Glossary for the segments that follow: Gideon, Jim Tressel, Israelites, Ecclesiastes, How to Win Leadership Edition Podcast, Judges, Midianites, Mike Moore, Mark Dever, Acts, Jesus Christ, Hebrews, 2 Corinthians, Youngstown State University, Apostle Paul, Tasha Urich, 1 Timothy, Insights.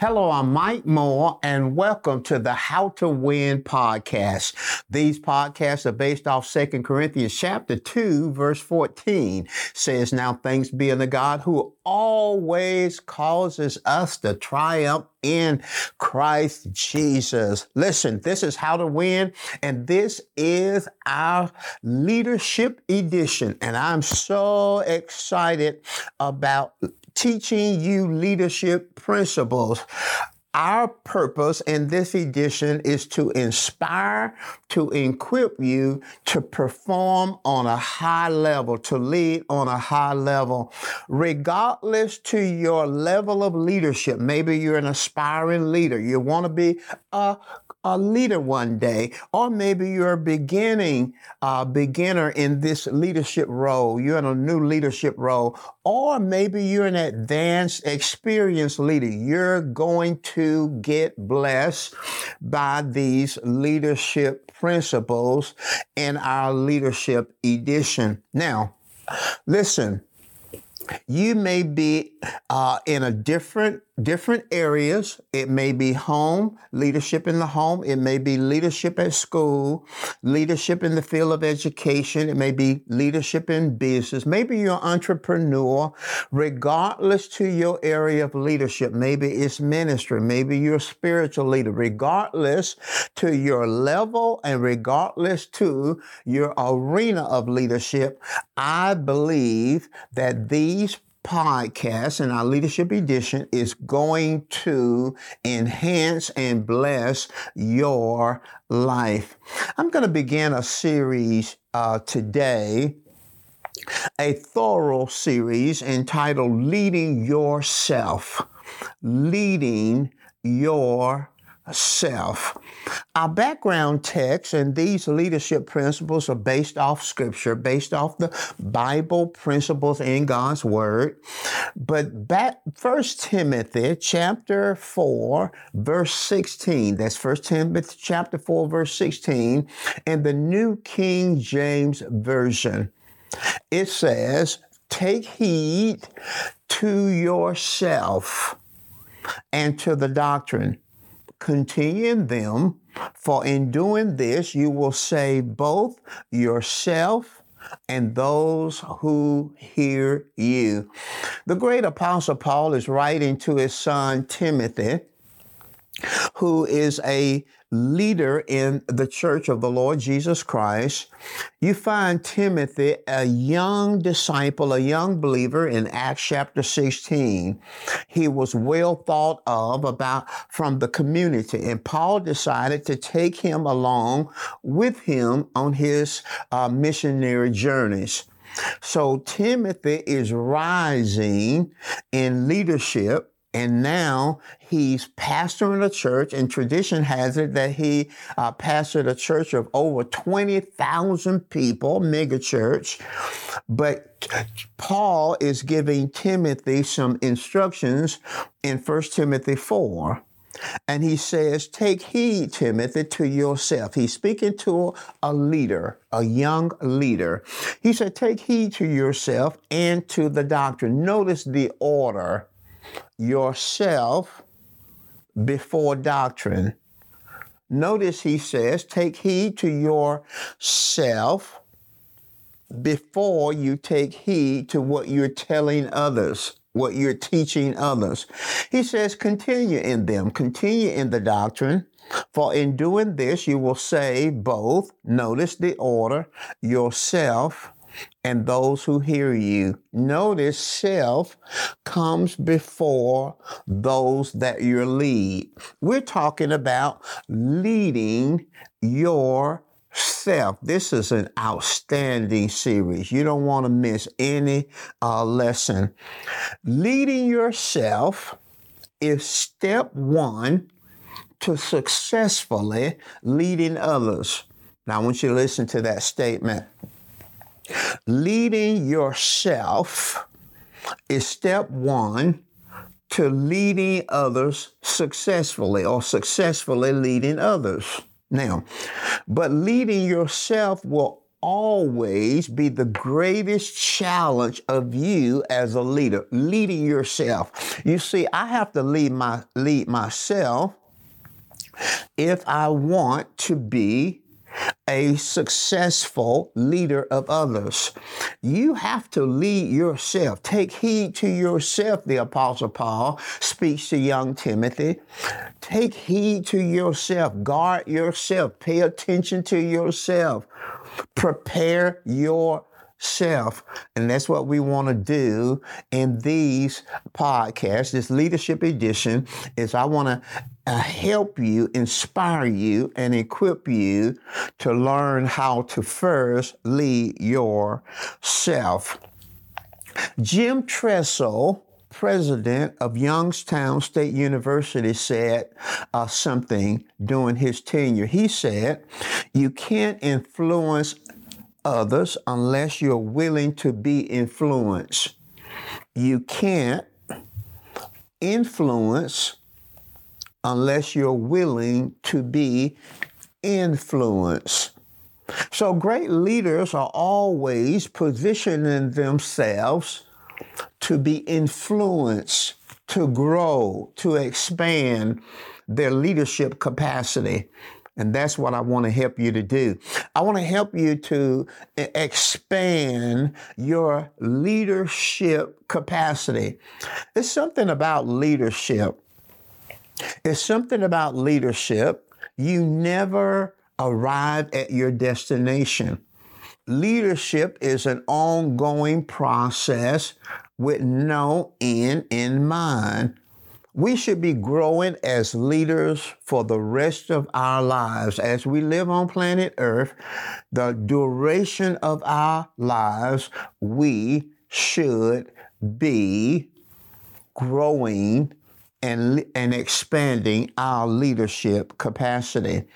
Hello, I'm Mike Moore, and welcome to the How to Win podcast. These podcasts are based off 2 Corinthians chapter 2, verse 14. Says, now thanks be unto God who always causes us to triumph in Christ Jesus. Listen, this is How to Win, and this is our leadership edition. And I'm so excited about teaching you leadership principles. Our purpose in this edition is to inspire, to equip you to perform on a high level, to lead on a high level, regardless to your level of leadership. Maybe you're an aspiring leader. You want to be a leader one day, or maybe you're a beginner in this leadership role. You're in a new leadership role, or maybe you're an advanced, experienced leader. You're going to get blessed by these leadership principles in our leadership edition. Now, listen, you may be in a different areas. It may be home, leadership in the home. It may be leadership at school, leadership in the field of education. It may be leadership in business. Maybe you're an entrepreneur, regardless to your area of leadership. Maybe it's ministry. Maybe you're a spiritual leader, regardless to your level and regardless to your arena of leadership. I believe that these podcast and our leadership edition is going to enhance and bless your life. I'm going to begin a series today, a thorough series entitled Leading Yourself. Leading Yourself. Our background text and these leadership principles are based off Scripture, based off the Bible principles in God's Word. But back 1 Timothy chapter 4, verse 16, that's 1 Timothy chapter 4, verse 16, in the New King James Version, it says, take heed to yourself and to the doctrine. Continue in them, for in doing this you will save both yourself and those who hear you. The great Apostle Paul is writing to his son Timothy, who is a leader in the church of the Lord Jesus Christ. You find Timothy, a young disciple, a young believer in Acts chapter 16. He was well thought of about from the community, and Paul decided to take him along with him on his missionary journeys. So Timothy is rising in leadership, and now he's pastoring a church, and tradition has it that he pastored a church of over 20,000 people, mega church. But Paul is giving Timothy some instructions in 1 Timothy 4. And he says, take heed, Timothy, to yourself. He's speaking to a leader, a young leader. He said, take heed to yourself and to the doctrine. Notice the order. Yourself before doctrine. Notice he says, take heed to yourself before you take heed to what you're telling others, what you're teaching others. He says, continue in them, continue in the doctrine, for in doing this you will save both, notice the order, yourself and those who hear you. Notice self comes before those that you lead. We're talking about leading yourself. This is an outstanding series. You don't want to miss any lesson. Leading yourself is step one to successfully leading others. Now, I want you to listen to that statement. Leading yourself is step one to leading others successfully, or successfully leading others. Now, but leading yourself will always be the greatest challenge of you as a leader, leading yourself. You see, I have to lead myself if I want to be a successful leader of others. You have to lead yourself. Take heed to yourself, the Apostle Paul speaks to young Timothy. Take heed to yourself. Guard yourself. Pay attention to yourself. Prepare yourself. And that's what we want to do in these podcasts. This leadership edition is I want to help you, inspire you, and equip you to learn how to first lead yourself. Jim Tressel, president of Youngstown State University, said something during his tenure. He said, "You can't influence others unless you're willing to be influenced. You can't influence unless you're willing to be influenced." So great leaders are always positioning themselves to be influenced, to grow, to expand their leadership capacity. And that's what I want to help you to do. I want to help you to expand your leadership capacity. There's something about leadership. It's something about leadership. You never arrive at your destination. Leadership is an ongoing process with no end in mind. We should be growing as leaders for the rest of our lives. As we live on planet Earth, the duration of our lives, we should be growing and expanding our leadership capacity.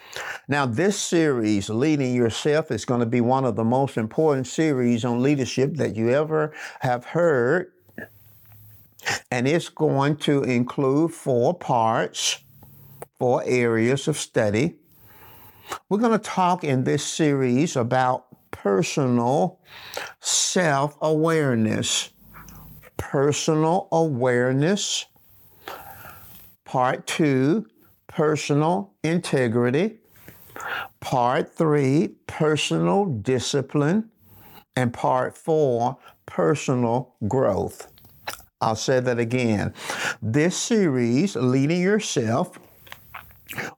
Now, this series, Leading Yourself, is going to be one of the most important series on leadership that you ever have heard. And it's going to include 4 parts, 4 areas of study. We're going to talk in this series about personal self-awareness. Personal awareness. Part 2, personal integrity. Part 3, personal discipline. And part 4, personal growth. I'll say that again. This series, Leading Yourself,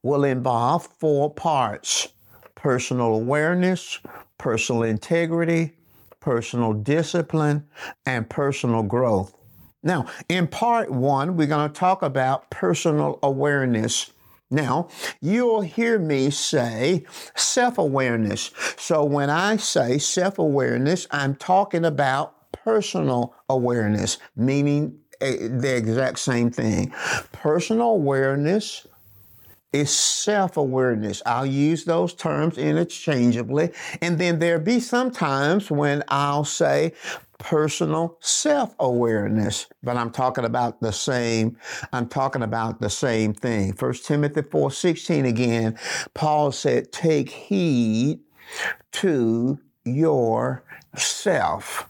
will involve 4 parts. Personal awareness, personal integrity, personal discipline, and personal growth. Now, in part 1, we're going to talk about personal awareness. Now, you'll hear me say self-awareness. So when I say self-awareness, I'm talking about personal awareness, meaning the exact same thing. Personal awareness is self-awareness. I'll use those terms interchangeably. And then there'll be some times when I'll say personal self-awareness, but I'm talking about the same thing. 1 Timothy 4:16 again, Paul said, take heed to yourself.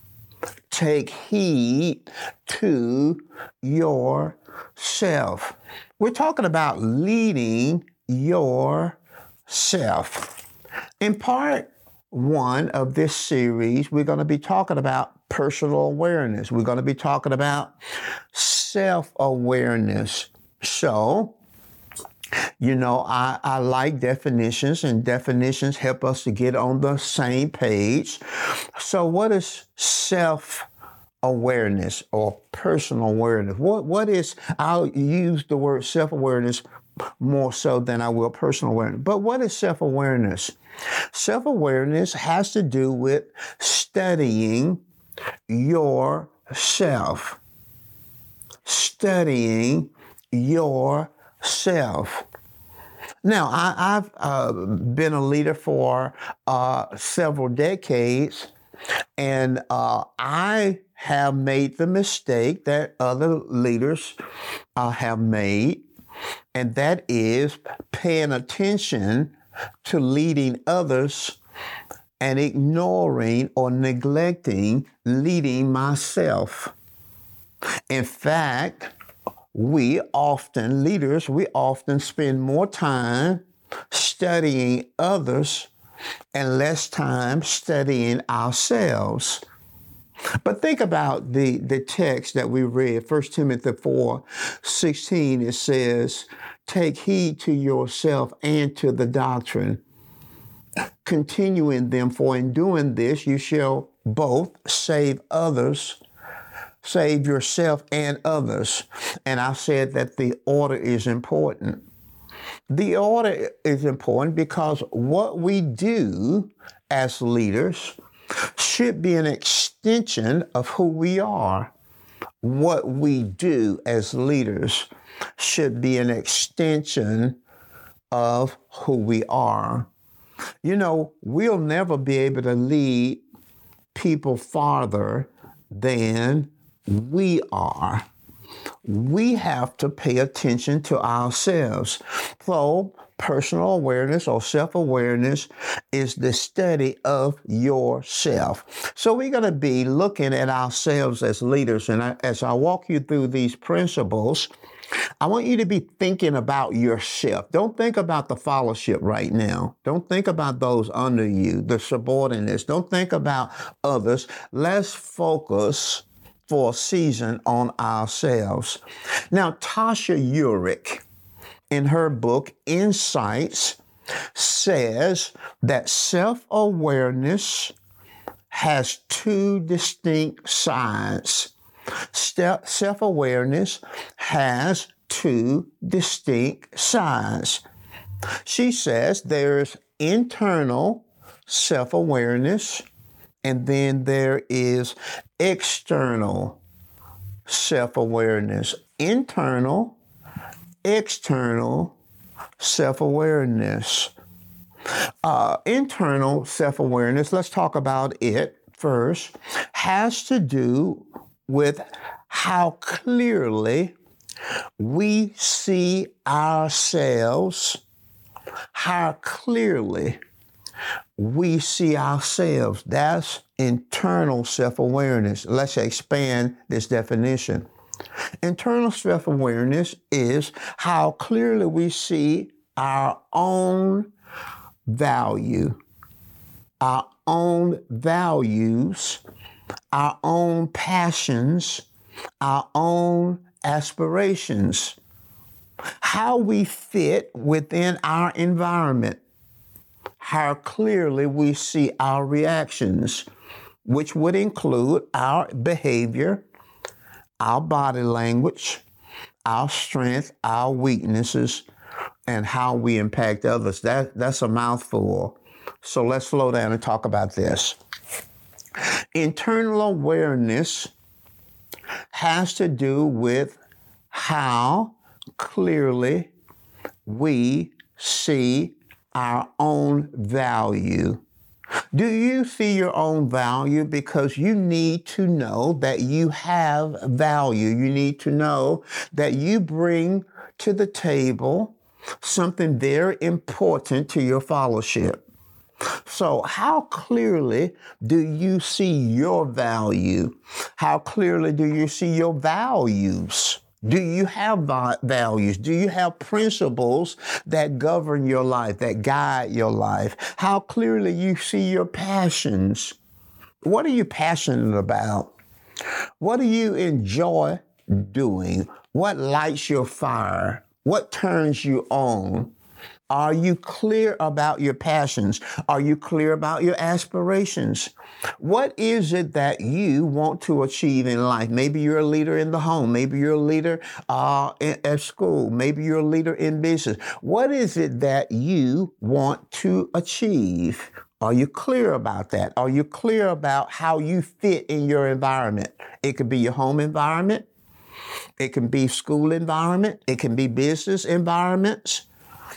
Take heed to yourself. We're talking about leading yourself. In part 1 of this series, we're going to be talking about personal awareness. We're going to be talking about self-awareness. So, you know, I like definitions, and definitions help us to get on the same page. So what is self-awareness or personal awareness? What is, I'll use the word self-awareness more so than I will personal awareness. But what is self-awareness? Self-awareness has to do with studying yourself. Studying yourself. Now, I've been a leader for several decades, and I have made the mistake that other leaders have made, and that is paying attention to leading others and ignoring or neglecting leading myself. In fact, we often spend more time studying others and less time studying ourselves. But think about the text that we read, 1 Timothy 4:16. It says, "Take heed to yourself and to the doctrine, continuing them, for in doing this you shall both save yourself and others." And I said that the order is important. The order is important because what we do as leaders should be an extension of who we are. What we do as leaders should be an extension of who we are. You know, we'll never be able to lead people farther than we are. We have to pay attention to ourselves. So personal awareness or self-awareness is the study of yourself. So we're going to be looking at ourselves as leaders. And as I walk you through these principles, I want you to be thinking about yourself. Don't think about the followership right now. Don't think about those under you, the subordinates. Don't think about others. Let's focus for a season on ourselves. Now, Tasha Urich, in her book, Insights, says that self-awareness has two distinct sides. Self-awareness has two distinct sides. She says there's internal self-awareness, and then there is external self-awareness. Internal, external self-awareness. Internal self-awareness, let's talk about it first, has to do with how clearly we see ourselves, how clearly we see ourselves. That's internal self-awareness. Let's expand this definition. Internal self-awareness is how clearly we see our own value, our own values, our own passions, our own aspirations, how we fit within our environment, how clearly we see our reactions, which would include our behavior, our body language, our strength, our weaknesses, and how we impact others. That's a mouthful. So let's slow down and talk about this. Internal awareness has to do with how clearly we see our own value. Do you see your own value? Because you need to know that you have value. You need to know that you bring to the table something very important to your fellowship. So how clearly do you see your value? How clearly do you see your values? Do you have values? Do you have principles that govern your life, that guide your life? How clearly you see your passions? What are you passionate about? What do you enjoy doing? What lights your fire? What turns you on? Are you clear about your passions? Are you clear about your aspirations? What is it that you want to achieve in life? Maybe you're a leader in the home. Maybe you're a leader at school. Maybe you're a leader in business. What is it that you want to achieve? Are you clear about that? Are you clear about how you fit in your environment? It could be your home environment. It can be school environment. It can be business environments.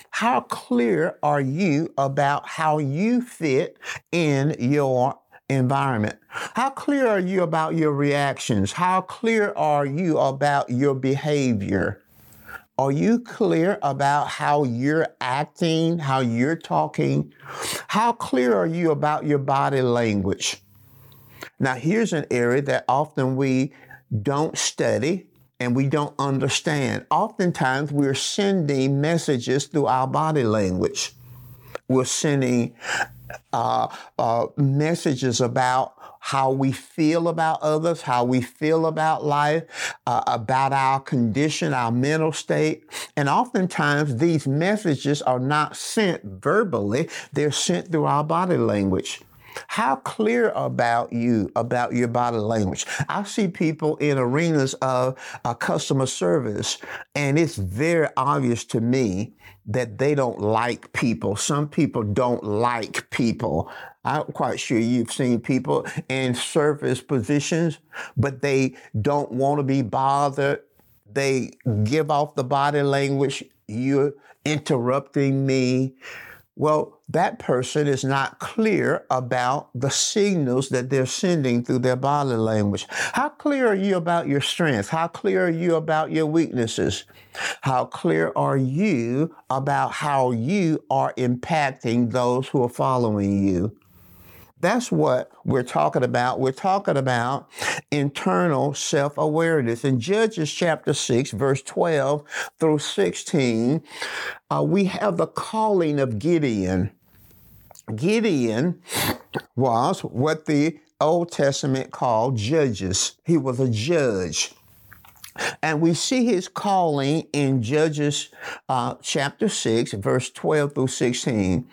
How clear are you about how you fit in your environment? How clear are you about your reactions? How clear are you about your behavior? Are you clear about how you're acting, how you're talking? How clear are you about your body language? Now, here's an area that often we don't study and we don't understand. Oftentimes, we're sending messages through our body language. We're sending messages about how we feel about others, how we feel about life, about our condition, our mental state. And oftentimes these messages are not sent verbally, they're sent through our body language. How clear about you, about your body language? I see people in arenas of customer service, and it's very obvious to me that they don't like people. Some people don't like people. I'm quite sure you've seen people in service positions, but they don't want to be bothered. They give off the body language, "You're interrupting me." Well, that person is not clear about the signals that they're sending through their body language. How clear are you about your strengths? How clear are you about your weaknesses? How clear are you about how you are impacting those who are following you? That's what we're talking about. We're talking about internal self-awareness. In Judges chapter 6, verse 12 through 16, we have the calling of Gideon. Gideon was what the Old Testament called judges. He was a judge. And we see his calling in Judges chapter 6, verse 12 through 16.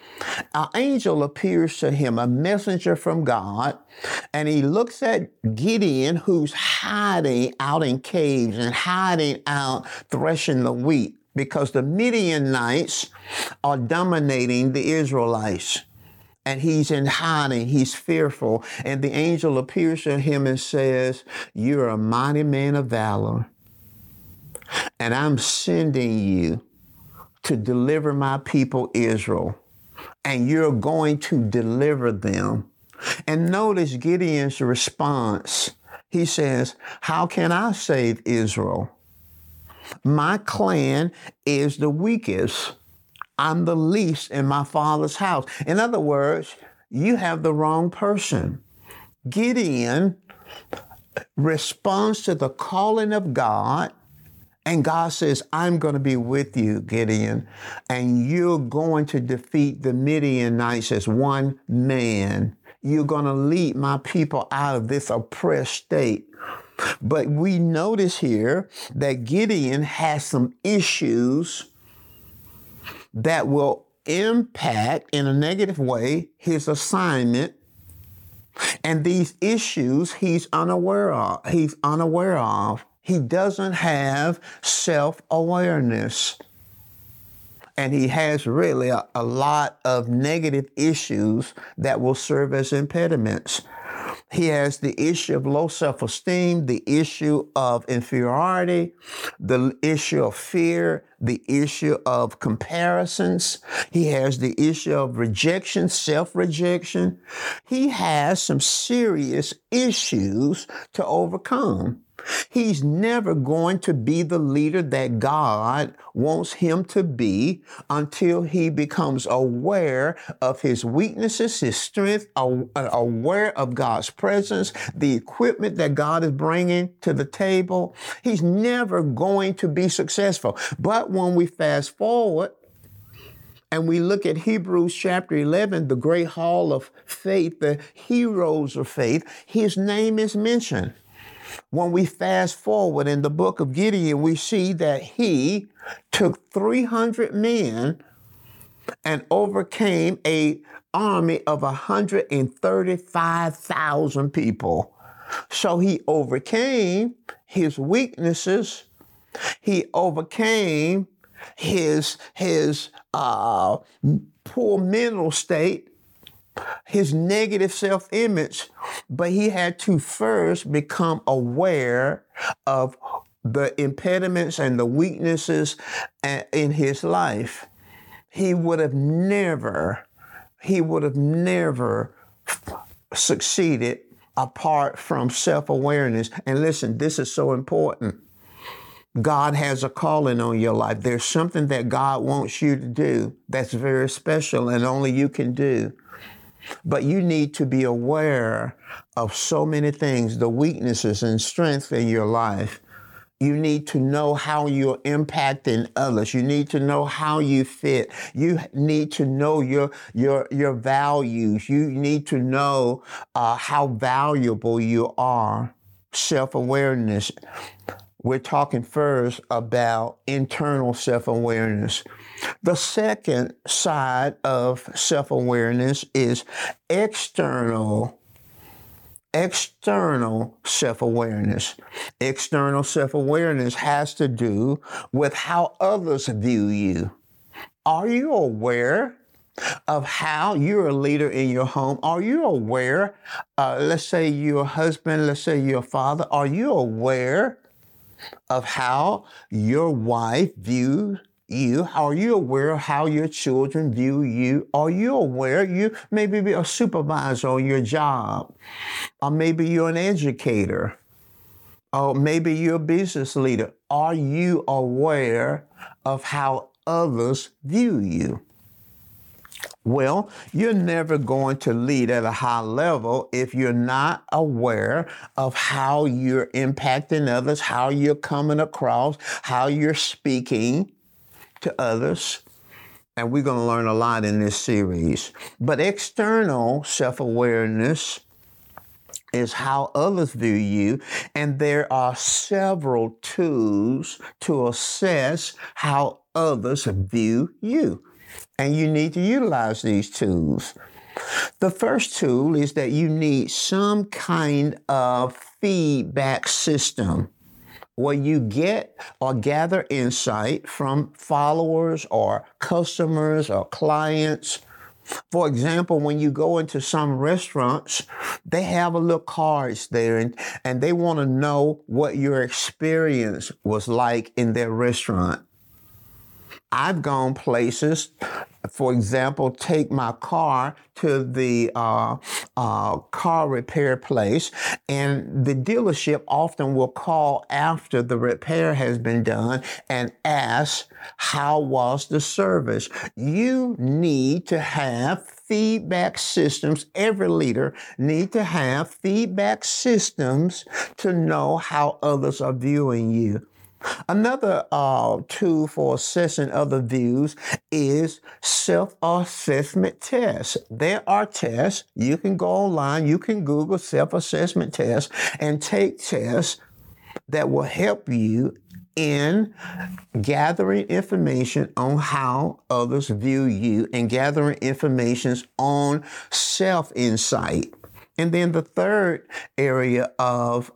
An angel appears to him, a messenger from God, and he looks at Gideon, who's hiding out in caves and hiding out threshing the wheat because the Midianites are dominating the Israelites. And he's in hiding, he's fearful. And the angel appears to him and says, "You're a mighty man of valor. And I'm sending you to deliver my people Israel. And you're going to deliver them." And notice Gideon's response. He says, "How can I save Israel? My clan is the weakest. I'm the least in my father's house." In other words, you have the wrong person. Gideon responds to the calling of God, and God says, "I'm going to be with you, Gideon, and you're going to defeat the Midianites as one man. You're going to lead my people out of this oppressed state." But we notice here that Gideon has some issues that will impact in a negative way his assignment, and these issues he's unaware of. He doesn't have self-awareness, and he has really a lot of negative issues that will serve as impediments. He has the issue of low self-esteem, the issue of inferiority, the issue of fear, the issue of comparisons. He has the issue of rejection, self-rejection. He has some serious issues to overcome. He's never going to be the leader that God wants him to be until he becomes aware of his weaknesses, his strength, aware of God's presence, the equipment that God is bringing to the table. He's never going to be successful. But when we fast forward and we look at Hebrews chapter 11, the great hall of faith, the heroes of faith, his name is mentioned. When we fast forward in the book of Gideon, we see that he took 300 men and overcame an army of 135,000 people. So he overcame his weaknesses. He overcame his poor mental state, his negative self-image, but he had to first become aware of the impediments and the weaknesses in his life. He would have never succeeded apart from self-awareness. And listen, this is so important. God has a calling on your life. There's something that God wants you to do that's very special and only you can do. But you need to be aware of so many things, the weaknesses and strengths in your life. You need to know how you're impacting others. You need to know how you fit. You need to know your values. You need to know how valuable you are. Self-awareness. We're talking first about internal self-awareness. The second side of self-awareness is external self-awareness. External self-awareness has to do with how others view you. Are you aware of how you're a leader in your home? Are you aware, let's say you're a husband, let's say you're a father, are you aware of how your wife views you? Are you aware of how your children view you? Are you aware you maybe be a supervisor on your job? Or maybe you're an educator. Or maybe you're a business leader. Are you aware of how others view you? Well, you're never going to lead at a high level if you're not aware of how you're impacting others, how you're coming across, how you're speaking to others. And we're going to learn a lot in this series. But external self-awareness is how others view you. And there are several tools to assess how others view you. And you need to utilize these tools. The first tool is that you need some kind of feedback system where you get or gather insight from followers or customers or clients. For example, when you go into some restaurants, they have a little cards there and they want to know what your experience was like in their restaurant. I've gone places, for example, take my car to the car repair place, and the dealership often will call after the repair has been done and ask, how was the service? You need to have feedback systems. Every leader needs to have feedback systems to know how others are viewing you. Another tool for assessing other views is self-assessment tests. There are tests. You can go online. You can Google self-assessment tests and take tests that will help you in gathering information on how others view you and gathering information on self-insight. And then the third area of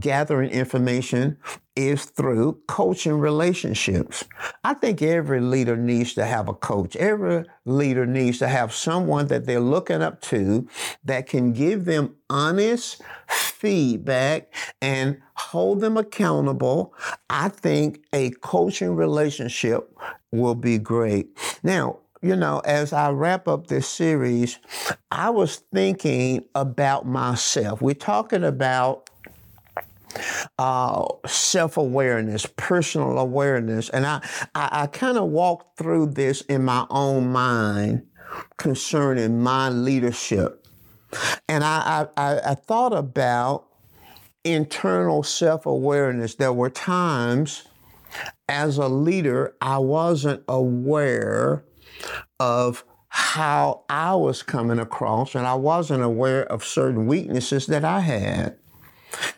gathering information is through coaching relationships. I think every leader needs to have a coach. Every leader needs to have someone that they're looking up to that can give them honest feedback and hold them accountable. I think a coaching relationship will be great. Now, you know, as I wrap up this series, I was thinking about myself. We're talking about self-awareness, personal awareness. And I kind of walked through this in my own mind concerning my leadership. And I thought about internal self-awareness. There were times as a leader, I wasn't aware of how I was coming across, and I wasn't aware of certain weaknesses that I had.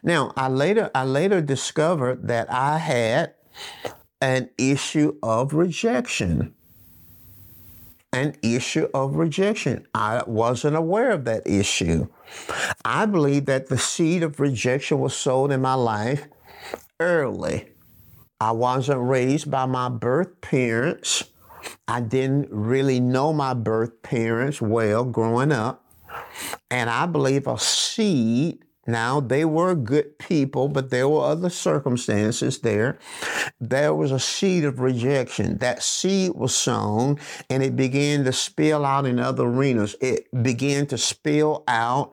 Now, I later discovered that I had an issue of rejection. I wasn't aware of that issue. I believe that the seed of rejection was sown in my life early. I wasn't raised by my birth parents. I didn't really know my birth parents well growing up. And I believe a seed, now they were good people, but there were other circumstances there. There was a seed of rejection. That seed was sown and it began to spill out in other arenas. It began to spill out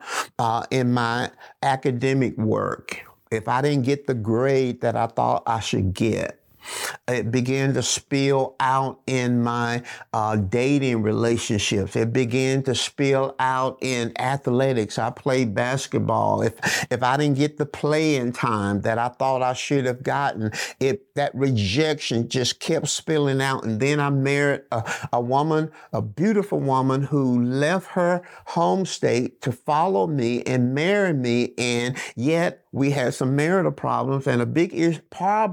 in my academic work. if I didn't get the grade that I thought I should get, it began to spill out in my dating relationships. It began to spill out in athletics. I played basketball. If I didn't get the playing time that I thought I should have gotten, that rejection just kept spilling out. And then I married a woman, a beautiful woman who left her home state to follow me and marry me. And yet we had some marital problems, and a big part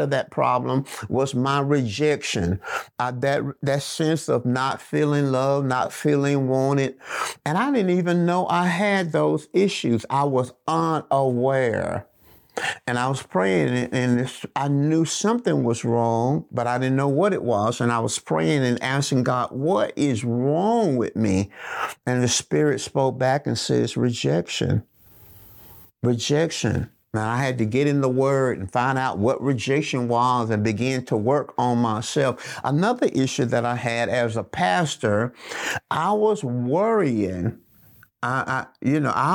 of that problem was my rejection, that sense of not feeling loved, not feeling wanted. And I didn't even know I had those issues. I was unaware. And I was praying, and I knew something was wrong, but I didn't know what it was. And I was praying and asking God, what is wrong with me? And the Spirit spoke back and says, rejection. Rejection. And I had to get in the Word and find out what rejection was and begin to work on myself. Another issue that I had as a pastor, I was worrying. I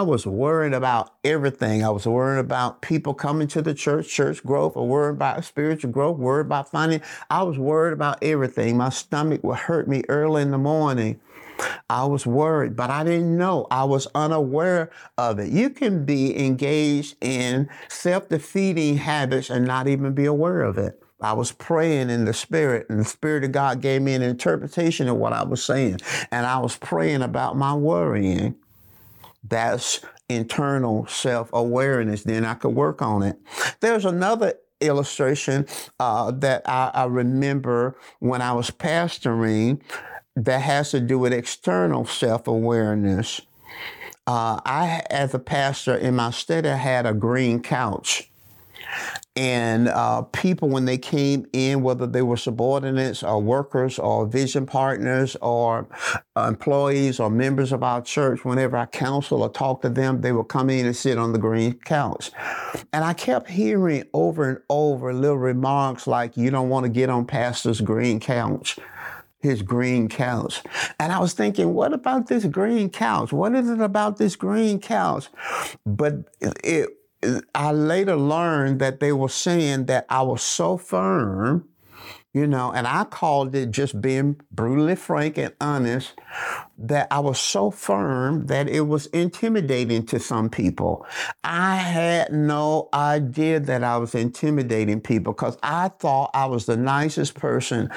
was worried about everything. I was worried about people coming to the church growth, or worried about spiritual growth, worried about finance. I was worried about everything. My stomach would hurt me early in the morning. I was worried, but I didn't know. I was unaware of it. You can be engaged in self-defeating habits and not even be aware of it. I was praying in the Spirit, and the Spirit of God gave me an interpretation of what I was saying. And I was praying about my worrying. That's internal self-awareness. Then I could work on it. There's another illustration that I remember when I was pastoring that has to do with external self-awareness. I, as a pastor in my study, had a green couch. And people, when they came in, whether they were subordinates or workers or vision partners or employees or members of our church, whenever I counsel or talk to them, they would come in and sit on the green couch. And I kept hearing over and over little remarks like, you don't want to get on pastor's green couch. His green couch. And I was thinking, what about this green couch? What is it about this green couch? But I later learned that they were saying that I was so firm, and I called it just being brutally frank and honest, that I was so firm that it was intimidating to some people. I had no idea that I was intimidating people because I thought I was the nicest person.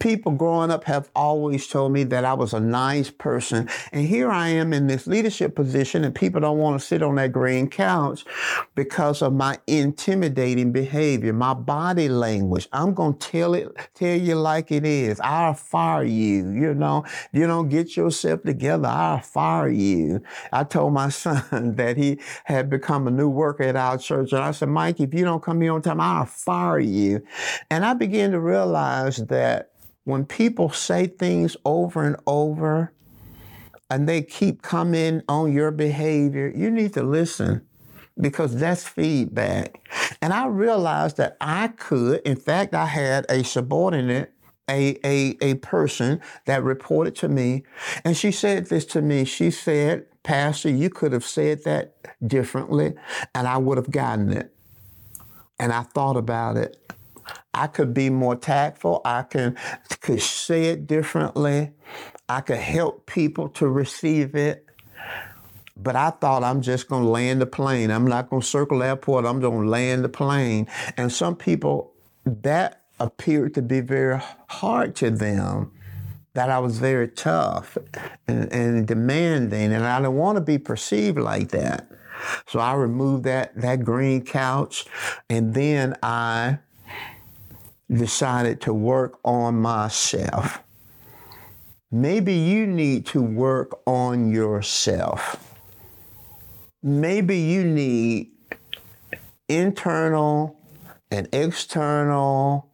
People growing up have always told me that I was a nice person. And here I am in this leadership position, and people don't want to sit on that green couch because of my intimidating behavior, my body language. I'm going to tell you like it is. I'll fire you, You don't get yourself together, I'll fire you. I told my son that he had become a new worker at our church. And I said, Mike, if you don't come here on time, I'll fire you. And I began to realize that when people say things over and over and they keep coming on your behavior, you need to listen because that's feedback. And I realized that I could, in fact, I had a subordinate, a person that reported to me, and she said this to me. She said, Pastor, you could have said that differently, and I would have gotten it. And I thought about it. I could be more tactful. I could say it differently. I could help people to receive it. But I thought I'm just going to land the plane. I'm not going to circle the airport. I'm going to land the plane. And some people, that appeared to be very hard to them, that I was very tough and demanding, and I didn't want to be perceived like that. So I removed that green couch, and then I decided to work on myself. Maybe you need to work on yourself. Maybe you need internal and external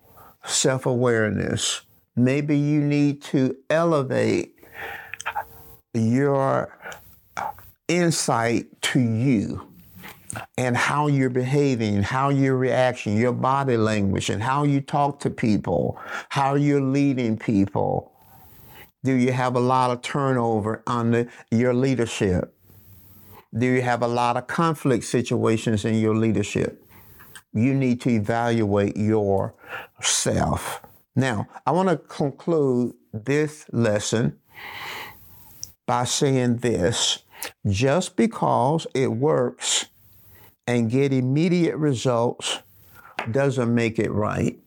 self-awareness. Maybe you need to elevate your insight to you and how you're behaving, how you're reacting, your body language, and how you talk to people, how you're leading people. Do you have a lot of turnover on your leadership? Do you have a lot of conflict situations in your leadership? You need to evaluate yourself. Now, I want to conclude this lesson by saying this. Just because it works and get immediate results doesn't make it right.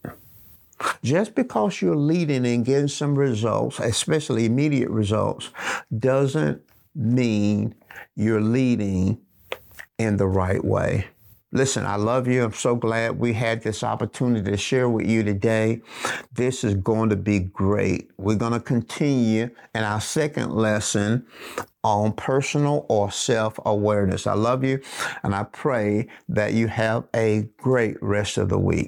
Just because you're leading and getting some results, especially immediate results, doesn't mean you're leading in the right way. Listen, I love you. I'm so glad we had this opportunity to share with you today. This is going to be great. We're going to continue in our second lesson on personal or self-awareness. I love you, and I pray that you have a great rest of the week.